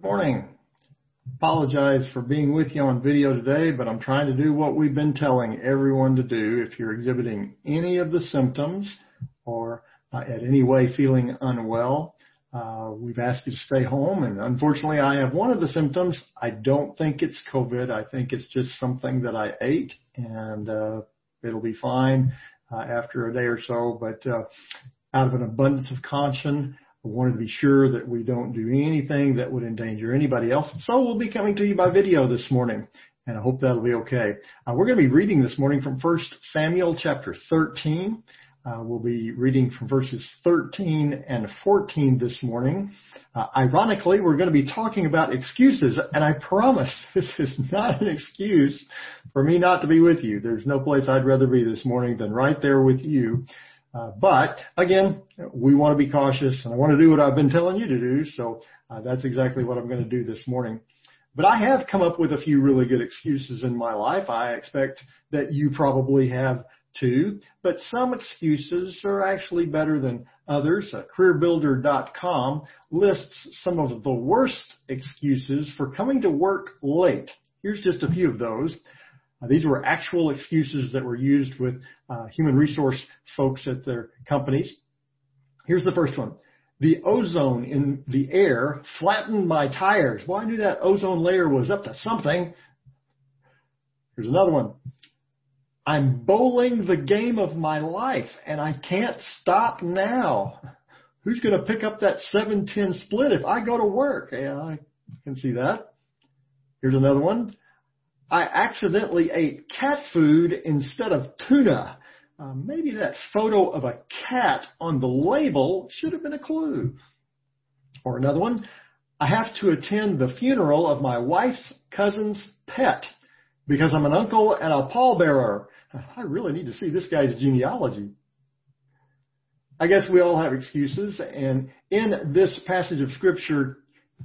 Good morning. Apologize for being with you on video today, but I'm trying to do what we've been telling everyone to do. If you're exhibiting any of the symptoms or in any way feeling unwell, we've asked you to stay home. And unfortunately, I have one of the symptoms. I don't think it's COVID. I think it's just something that I ate, and it'll be fine after a day or so. But out of an abundance of caution, I wanted to be sure that we don't do anything that would endanger anybody else. So we'll be coming to you by video this morning, and I hope that'll be okay. We're going to be reading this morning from 1 Samuel chapter 13. We'll be reading from verses 13 and 14 this morning. Ironically, we're going to be talking about excuses, and I promise this is not an excuse for me not to be with you. There's no place I'd rather be this morning than right there with you. But again, we want to be cautious, and I want to do what I've been telling you to do. So that's exactly what I'm going to do this morning. But I have come up with a few really good excuses in my life. I expect that you probably have too. But some excuses are actually better than others. CareerBuilder.com lists some of the worst excuses for coming to work late. Here's just a few of those. These were actual excuses that were used with human resource folks at their companies. Here's the first one. The ozone in the air flattened my tires. Well, I knew that ozone layer was up to something. Here's another one. I'm bowling the game of my life, and I can't stop now. Who's going to pick up that 7-10 split if I go to work? Yeah, I can see that. Here's another one. I accidentally ate cat food instead of tuna. Maybe that photo of a cat on the label should have been a clue. Or another one, I have to attend the funeral of my wife's cousin's pet because I'm an uncle and a pallbearer. I really need to see this guy's genealogy. I guess we all have excuses, and in this passage of Scripture,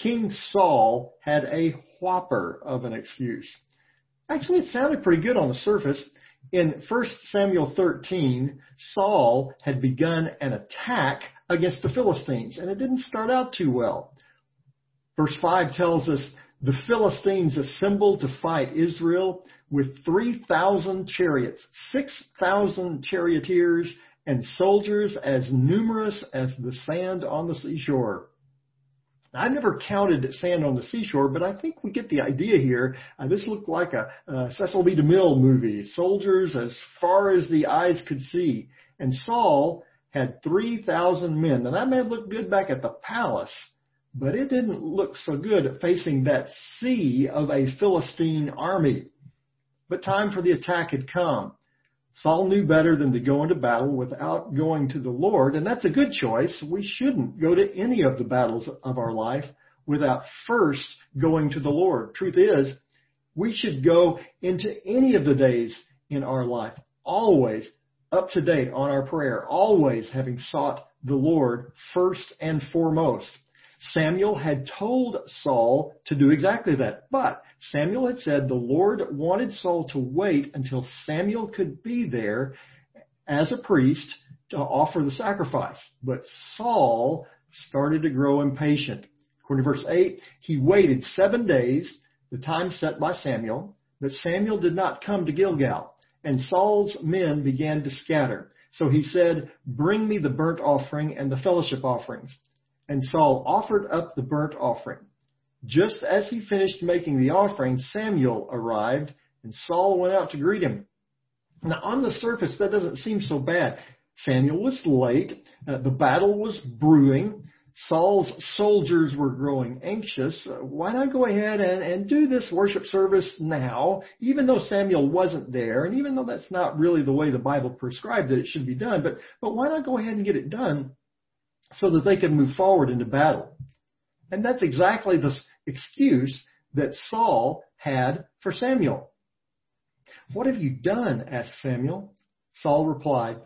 King Saul had a whopper of an excuse. Actually, it sounded pretty good on the surface. In 1 Samuel 13, Saul had begun an attack against the Philistines, and it didn't start out too well. Verse 5 tells us the Philistines assembled to fight Israel with 3,000 chariots, 6,000 charioteers, and soldiers as numerous as the sand on the seashore. I've never counted sand on the seashore, but I think we get the idea here. This looked like a Cecil B. DeMille movie, soldiers as far as the eyes could see. And Saul had 3,000 men. Now, that may have looked good back at the palace, but it didn't look so good facing that sea of a Philistine army. But time for the attack had come. Saul knew better than to go into battle without going to the Lord, and that's a good choice. We shouldn't go to any of the battles of our life without first going to the Lord. Truth is, we should go into any of the days in our life, always up to date on our prayer, always having sought the Lord first and foremost. Samuel had told Saul to do exactly that, but Samuel had said the Lord wanted Saul to wait until Samuel could be there as a priest to offer the sacrifice. But Saul started to grow impatient. According to verse 8, he waited 7 days, the time set by Samuel, but Samuel did not come to Gilgal, and Saul's men began to scatter. So he said, "Bring me the burnt offering and the fellowship offerings." And Saul offered up the burnt offering. Just as he finished making the offering, Samuel arrived, and Saul went out to greet him. Now, on the surface, that doesn't seem so bad. Samuel was late. The battle was brewing. Saul's soldiers were growing anxious. Why not go ahead and do this worship service now, even though Samuel wasn't there, and even though that's not really the way the Bible prescribed that it should be done, but why not go ahead and get it done so that they could move forward into battle? And that's exactly the excuse that Saul had for Samuel. "What have you done?" asked Samuel. Saul replied,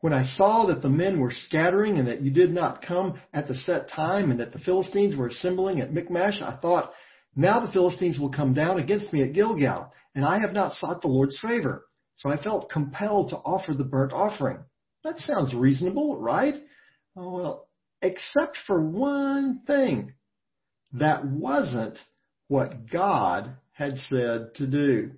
"When I saw that the men were scattering and that you did not come at the set time and that the Philistines were assembling at Michmash, I thought, now the Philistines will come down against me at Gilgal, and I have not sought the Lord's favor. So I felt compelled to offer the burnt offering." That sounds reasonable, right? Oh, well, except for one thing. that wasn't what God had said to do.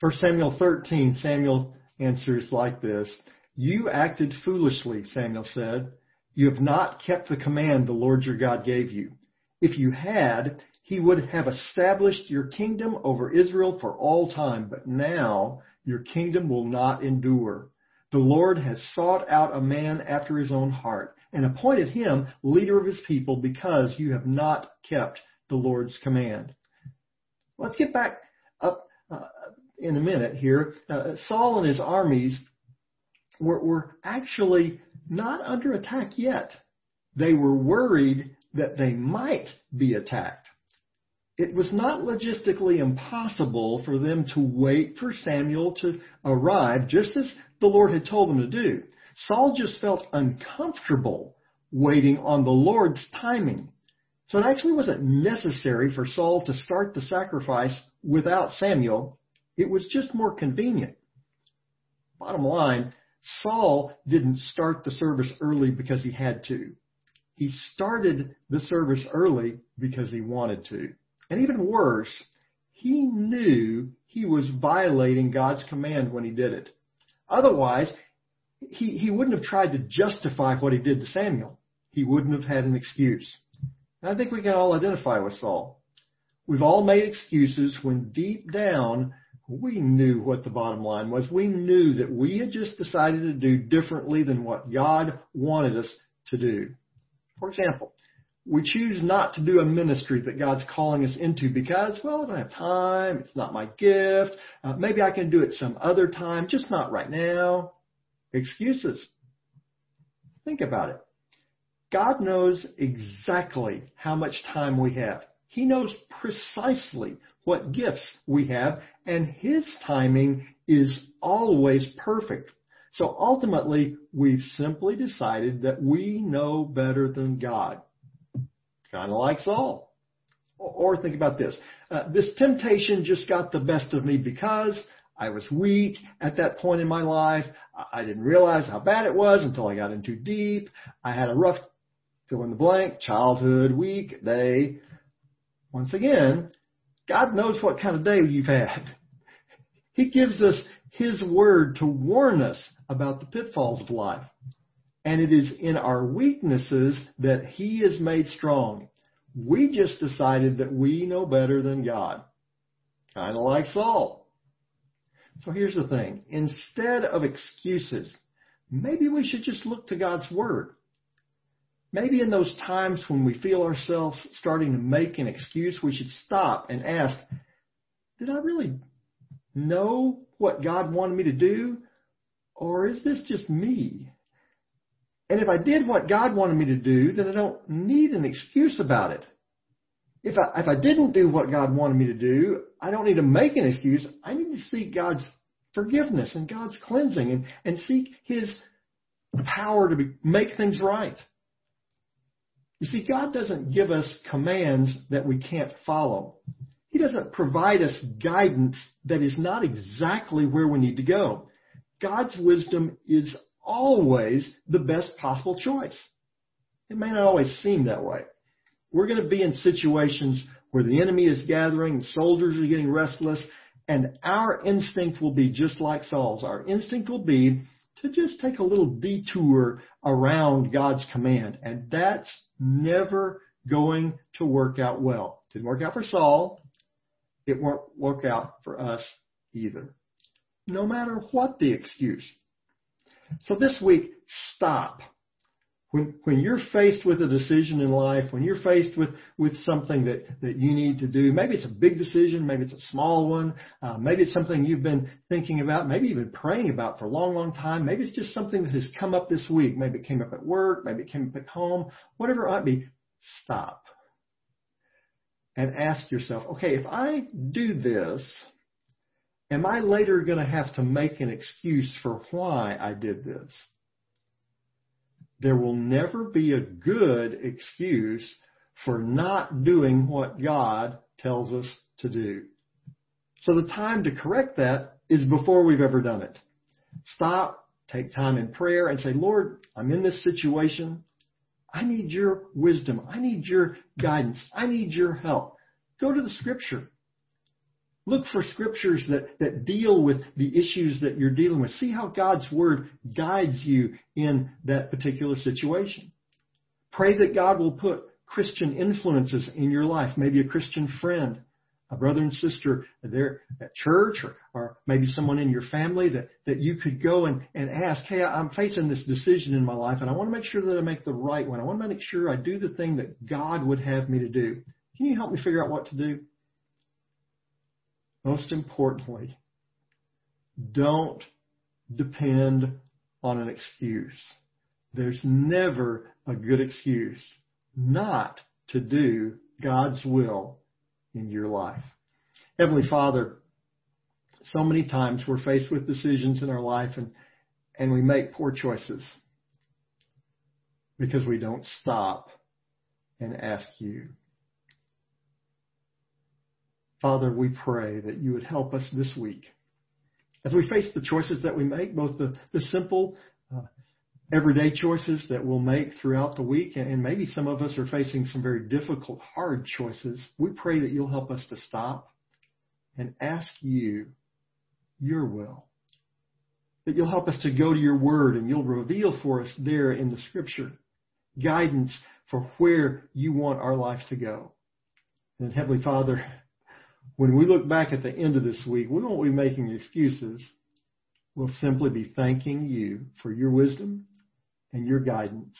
1 Samuel 13, Samuel answers like this. You acted foolishly, Samuel said. You have not kept the command the Lord your God gave you. If you had, he would have established your kingdom over Israel for all time, but now your kingdom will not endure. The Lord has sought out a man after his own heart and appointed him leader of his people because you have not kept the Lord's command. Let's get back up in a minute here. Saul and his armies were actually not under attack yet. They were worried that they might be attacked. It was not logistically impossible for them to wait for Samuel to arrive, just as the Lord had told them to do. Saul just felt uncomfortable waiting on the Lord's timing. So it actually wasn't necessary for Saul to start the sacrifice without Samuel. It was just more convenient. Bottom line, Saul didn't start the service early because he had to. He started the service early because he wanted to. And even worse, he knew he was violating God's command when he did it. Otherwise, he wouldn't have tried to justify what he did to Samuel. He wouldn't have had an excuse. And I think we can all identify with Saul. We've all made excuses when deep down we knew what the bottom line was. We knew that we had just decided to do differently than what God wanted us to do. For example, we choose not to do a ministry that God's calling us into because, well, I don't have time. It's not my gift. Maybe I can do it some other time, just not right now. Excuses. Think about it. God knows exactly how much time we have. He knows precisely what gifts we have, and his timing is always perfect. So ultimately, we've simply decided that we know better than God. Kind of like Saul. Or think about this. This temptation just got the best of me because I was weak at that point in my life. I didn't realize how bad it was until I got in too deep. I had a rough, fill in the blank, childhood, weak day. Once again, God knows what kind of day you've had. He gives us his word to warn us about the pitfalls of life. And it is in our weaknesses that he is made strong. We just decided that we know better than God. Kind of like Saul. So here's the thing. Instead of excuses, maybe we should just look to God's word. Maybe in those times when we feel ourselves starting to make an excuse, we should stop and ask, did I really know what God wanted me to do? Or is this just me? And if I did what God wanted me to do, then I don't need an excuse about it. If I didn't do what God wanted me to do, I don't need to make an excuse. I need to seek God's forgiveness and God's cleansing and seek his power to make things right. You see, God doesn't give us commands that we can't follow. He doesn't provide us guidance that is not exactly where we need to go. God's wisdom is always the best possible choice. It may not always seem that way. We're going to be in situations where the enemy is gathering, soldiers are getting restless, and our instinct will be just like Saul's. Our instinct will be to just take a little detour around God's command, and that's never going to work out well. Didn't work out for Saul. It won't work out for us either, no matter what the excuse. So this week, stop. When you're faced with a decision in life, when you're faced with something that you need to do, maybe it's a big decision, maybe it's a small one, maybe it's something you've been thinking about, maybe even praying about for a long, long time, maybe it's just something that has come up this week. Maybe it came up at work, maybe it came up at home, whatever it might be, stop. And ask yourself, okay, if I do this, am I later going to have to make an excuse for why I did this? There will never be a good excuse for not doing what God tells us to do. So the time to correct that is before we've ever done it. Stop, take time in prayer and say, Lord, I'm in this situation. I need your wisdom. I need your guidance. I need your help. Go to the scripture. Look for scriptures that deal with the issues that you're dealing with. See how God's word guides you in that particular situation. Pray that God will put Christian influences in your life, maybe a Christian friend, a brother and sister there at church, or maybe someone in your family that you could go and ask, hey, I'm facing this decision in my life, and I want to make sure that I make the right one. I want to make sure I do the thing that God would have me to do. Can you help me figure out what to do? Most importantly, don't depend on an excuse. There's never a good excuse not to do God's will in your life. Heavenly Father, so many times we're faced with decisions in our life and we make poor choices because we don't stop and ask you. Father, we pray that you would help us this week as we face the choices that we make, both the simple, everyday choices that we'll make throughout the week, and maybe some of us are facing some very difficult, hard choices. We pray that you'll help us to stop and ask you your will, that you'll help us to go to your word and you'll reveal for us there in the scripture guidance for where you want our life to go. And Heavenly Father, when we look back at the end of this week, we won't be making excuses. We'll simply be thanking you for your wisdom and your guidance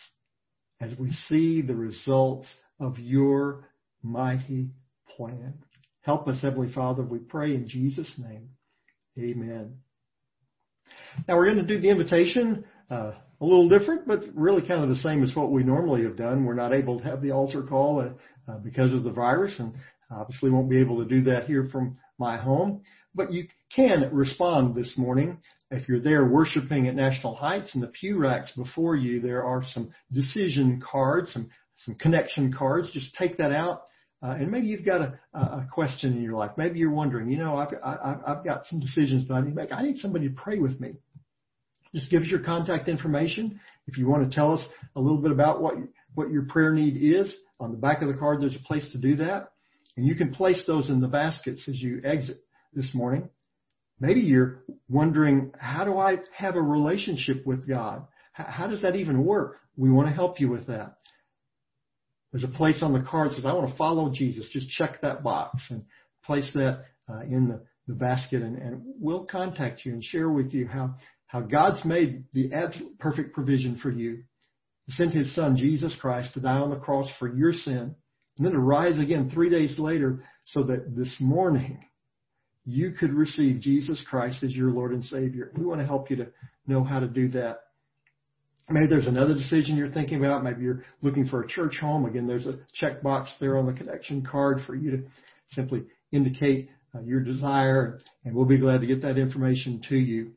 as we see the results of your mighty plan. Help us, Heavenly Father, we pray in Jesus' name. Amen. Now we're going to do the invitation a little different, but really kind of the same as what we normally have done. We're not able to have the altar call because of the virus, and obviously won't be able to do that here from my home. But you can respond this morning. If you're there worshiping at National Heights, in the pew racks before you, there are some decision cards, some connection cards. Just take that out. And maybe you've got a question in your life. Maybe you're wondering, I've got some decisions that I need to make. I need somebody to pray with me. Just give us your contact information. If you want to tell us a little bit about what your prayer need is, on the back of the card, there's a place to do that. And you can place those in the baskets as you exit this morning. Maybe you're wondering, how do I have a relationship with God? How does that even work? We want to help you with that. There's a place on the card that says, I want to follow Jesus. Just check that box and place that in the basket, and we'll contact you and share with you how God's made the absolute perfect provision for you. He sent his son, Jesus Christ, to die on the cross for your sin, and then to rise again 3 days later so that this morning you could receive Jesus Christ as your Lord and Savior. We want to help you to know how to do that. Maybe there's another decision you're thinking about. Maybe you're looking for a church home. Again, there's a checkbox there on the connection card for you to simply indicate your desire, and we'll be glad to get that information to you.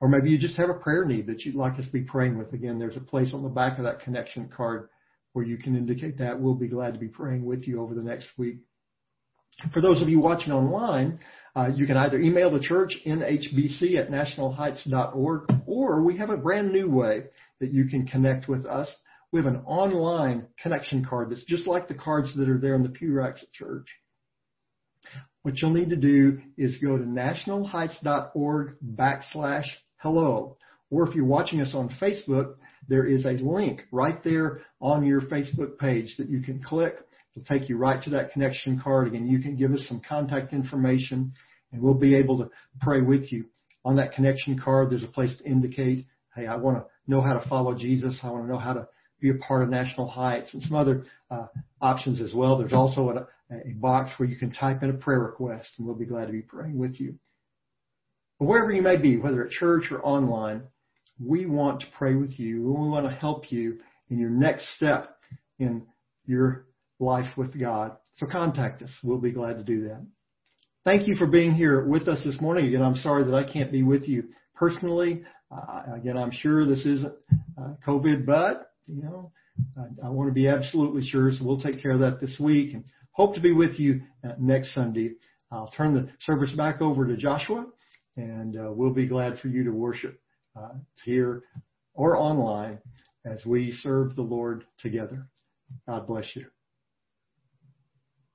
Or maybe you just have a prayer need that you'd like us to be praying with. Again, there's a place on the back of that connection card where you can indicate that. We'll be glad to be praying with you over the next week. For those of you watching online, you can either email the church, nhbc@nationalheights.org, or we have a brand new way that you can connect with us. We have an online connection card that's just like the cards that are there in the pew racks at church. What you'll need to do is go to nationalheights.org/hello, or if you're watching us on Facebook, there is a link right there on your Facebook page that you can click. It'll take you right to that connection card. Again, you can give us some contact information, and we'll be able to pray with you. On that connection card, there's a place to indicate, hey, I want to know how to follow Jesus. I want to know how to be a part of National Heights, and some other options as well. There's also a box where you can type in a prayer request, and we'll be glad to be praying with you. But wherever you may be, whether at church or online, we want to pray with you. We want to help you in your next step in your life with God. So contact us. We'll be glad to do that. Thank you for being here with us this morning. Again, I'm sorry that I can't be with you personally. Again, I'm sure this isn't COVID, but, I want to be absolutely sure. So we'll take care of that this week and hope to be with you next Sunday. I'll turn the service back over to Joshua, and we'll be glad for you to worship here or online as we serve the Lord together. God bless you.